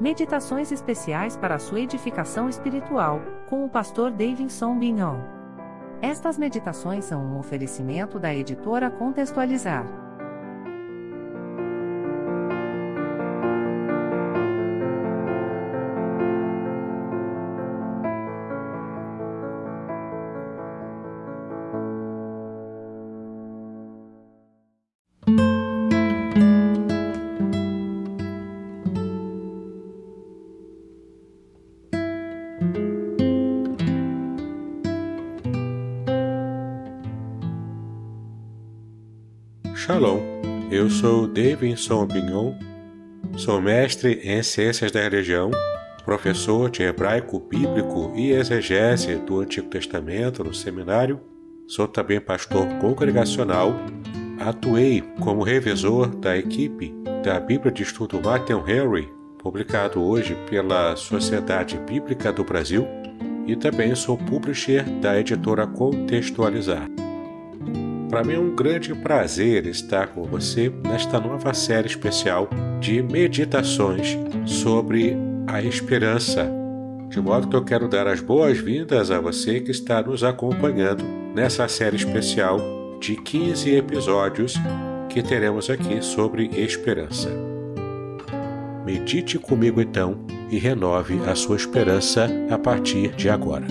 Meditações especiais para a sua edificação espiritual, com o pastor Davidson Bignon. Estas meditações são um oferecimento da editora Contextualizar. Shalom, eu sou Davidson Bignon, sou mestre em Ciências da Religião, professor de Hebraico Bíblico e Exegese do Antigo Testamento no seminário, sou também pastor congregacional, atuei como revisor da equipe da Bíblia de Estudo Matthew Henry, publicado hoje pela Sociedade Bíblica do Brasil, e também sou publisher da editora Contextualizar. Para mim é um grande prazer estar com você nesta nova série especial de meditações sobre a esperança, de modo que eu quero dar as boas-vindas a você que está nos acompanhando nessa série especial de 15 episódios que teremos aqui sobre esperança. Medite comigo então e renove a sua esperança a partir de agora.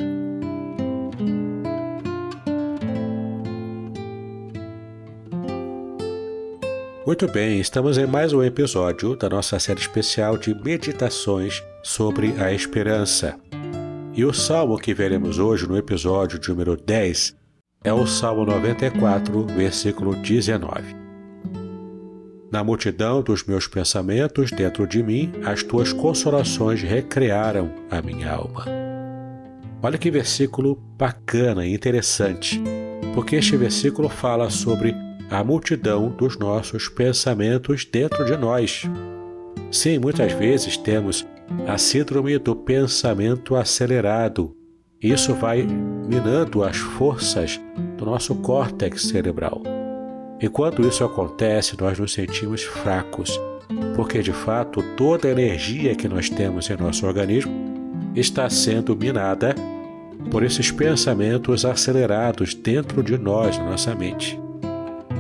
Muito bem, estamos em mais um episódio da nossa série especial de meditações sobre a esperança. E o salmo que veremos hoje no episódio de número 10 é o Salmo 94, versículo 19. Na multidão dos meus pensamentos dentro de mim, as tuas consolações recrearam a minha alma. Olha que versículo bacana e interessante, porque este versículo fala sobre a multidão dos nossos pensamentos dentro de nós. Sim, muitas vezes temos a síndrome do pensamento acelerado. Isso vai minando as forças do nosso córtex cerebral. E quando isso acontece, nós nos sentimos fracos, porque de fato toda a energia que nós temos em nosso organismo está sendo minada por esses pensamentos acelerados dentro de nós, na nossa mente.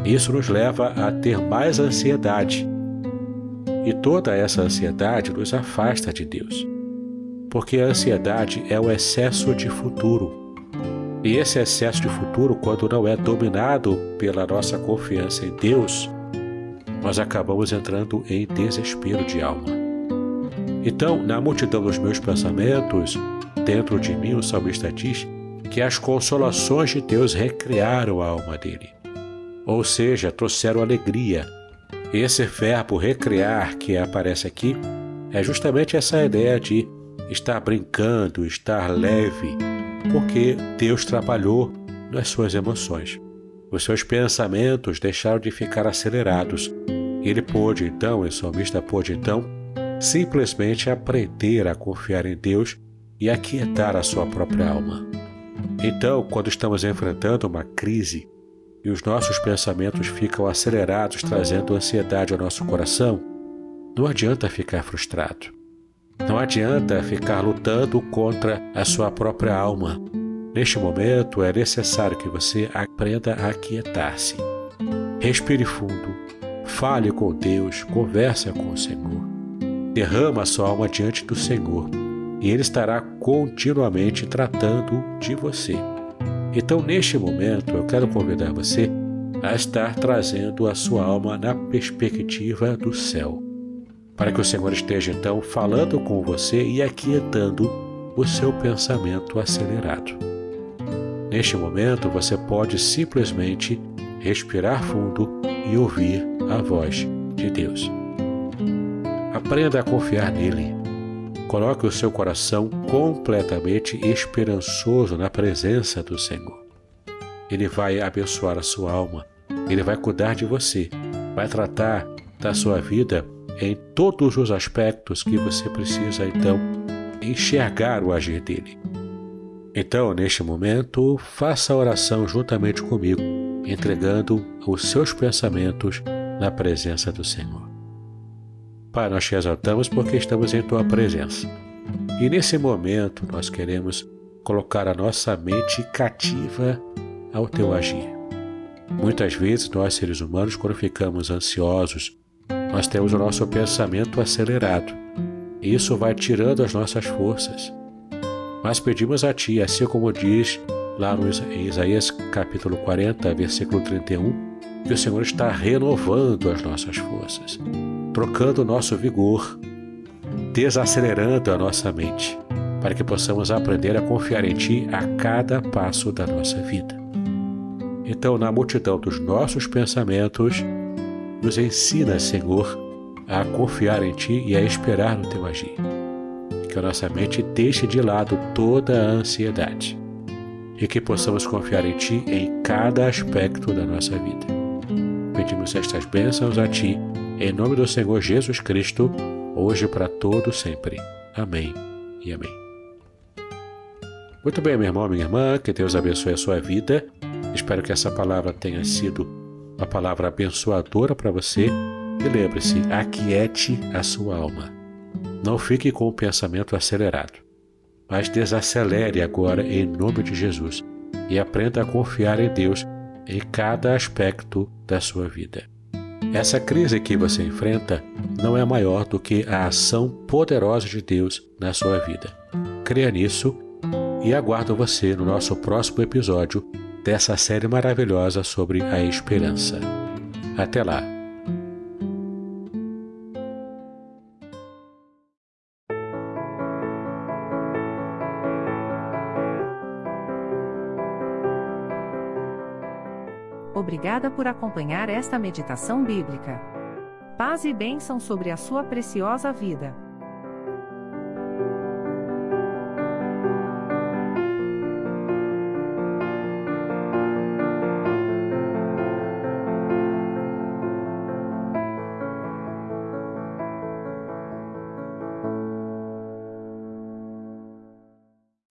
Isso nos leva a ter mais ansiedade, e toda essa ansiedade nos afasta de Deus, porque a ansiedade é o excesso de futuro, e esse excesso de futuro, quando não é dominado pela nossa confiança em Deus, nós acabamos entrando em desespero de alma. Então, na multidão dos meus pensamentos, dentro de mim, o salmista diz que as consolações de Deus recriaram a alma dele. Ou seja, trouxeram alegria. Esse verbo recriar que aparece aqui é justamente essa ideia de estar brincando, estar leve, porque Deus trabalhou nas suas emoções. Os seus pensamentos deixaram de ficar acelerados. Ele pôde então, o salmista pôde então, simplesmente aprender a confiar em Deus e aquietar a sua própria alma. Então, quando estamos enfrentando uma crise, e os nossos pensamentos ficam acelerados, trazendo ansiedade ao nosso coração, não adianta ficar frustrado. Não adianta ficar lutando contra a sua própria alma. Neste momento, é necessário que você aprenda a aquietar-se. Respire fundo, fale com Deus, converse com o Senhor. Derrama a sua alma diante do Senhor, e Ele estará continuamente tratando de você. Então, neste momento, eu quero convidar você a estar trazendo a sua alma na perspectiva do céu, para que o Senhor esteja, então, falando com você e aquietando o seu pensamento acelerado. Neste momento, você pode simplesmente respirar fundo e ouvir a voz de Deus. Aprenda a confiar nele. Coloque o seu coração completamente esperançoso na presença do Senhor. Ele vai abençoar a sua alma, Ele vai cuidar de você, vai tratar da sua vida em todos os aspectos que você precisa, então, enxergar o agir dEle. Então, neste momento, faça a oração juntamente comigo, entregando os seus pensamentos na presença do Senhor. Pai, nós te exaltamos porque estamos em Tua presença. E nesse momento nós queremos colocar a nossa mente cativa ao Teu agir. Muitas vezes nós, seres humanos, quando ficamos ansiosos, nós temos o nosso pensamento acelerado. Isso vai tirando as nossas forças. Mas pedimos a Ti, assim como diz lá em Isaías capítulo 40, versículo 31, que o Senhor está renovando as nossas forças, trocando o nosso vigor, desacelerando a nossa mente, para que possamos aprender a confiar em Ti a cada passo da nossa vida. Então, na multidão dos nossos pensamentos, nos ensina, Senhor, a confiar em Ti e a esperar no Teu agir. Que a nossa mente deixe de lado toda a ansiedade e que possamos confiar em Ti em cada aspecto da nossa vida. Pedimos estas bênçãos a Ti, em nome do Senhor Jesus Cristo, hoje para todo sempre. Amém e amém. Muito bem, meu irmão, minha irmã, que Deus abençoe a sua vida. Espero que essa palavra tenha sido uma palavra abençoadora para você. E lembre-se, aquiete a sua alma. Não fique com o pensamento acelerado, mas desacelere agora em nome de Jesus e aprenda a confiar em Deus em cada aspecto da sua vida. Essa crise que você enfrenta não é maior do que a ação poderosa de Deus na sua vida. Creia nisso e aguardo você no nosso próximo episódio dessa série maravilhosa sobre a esperança. Até lá! Obrigada por acompanhar esta meditação bíblica. Paz e bênção sobre a sua preciosa vida.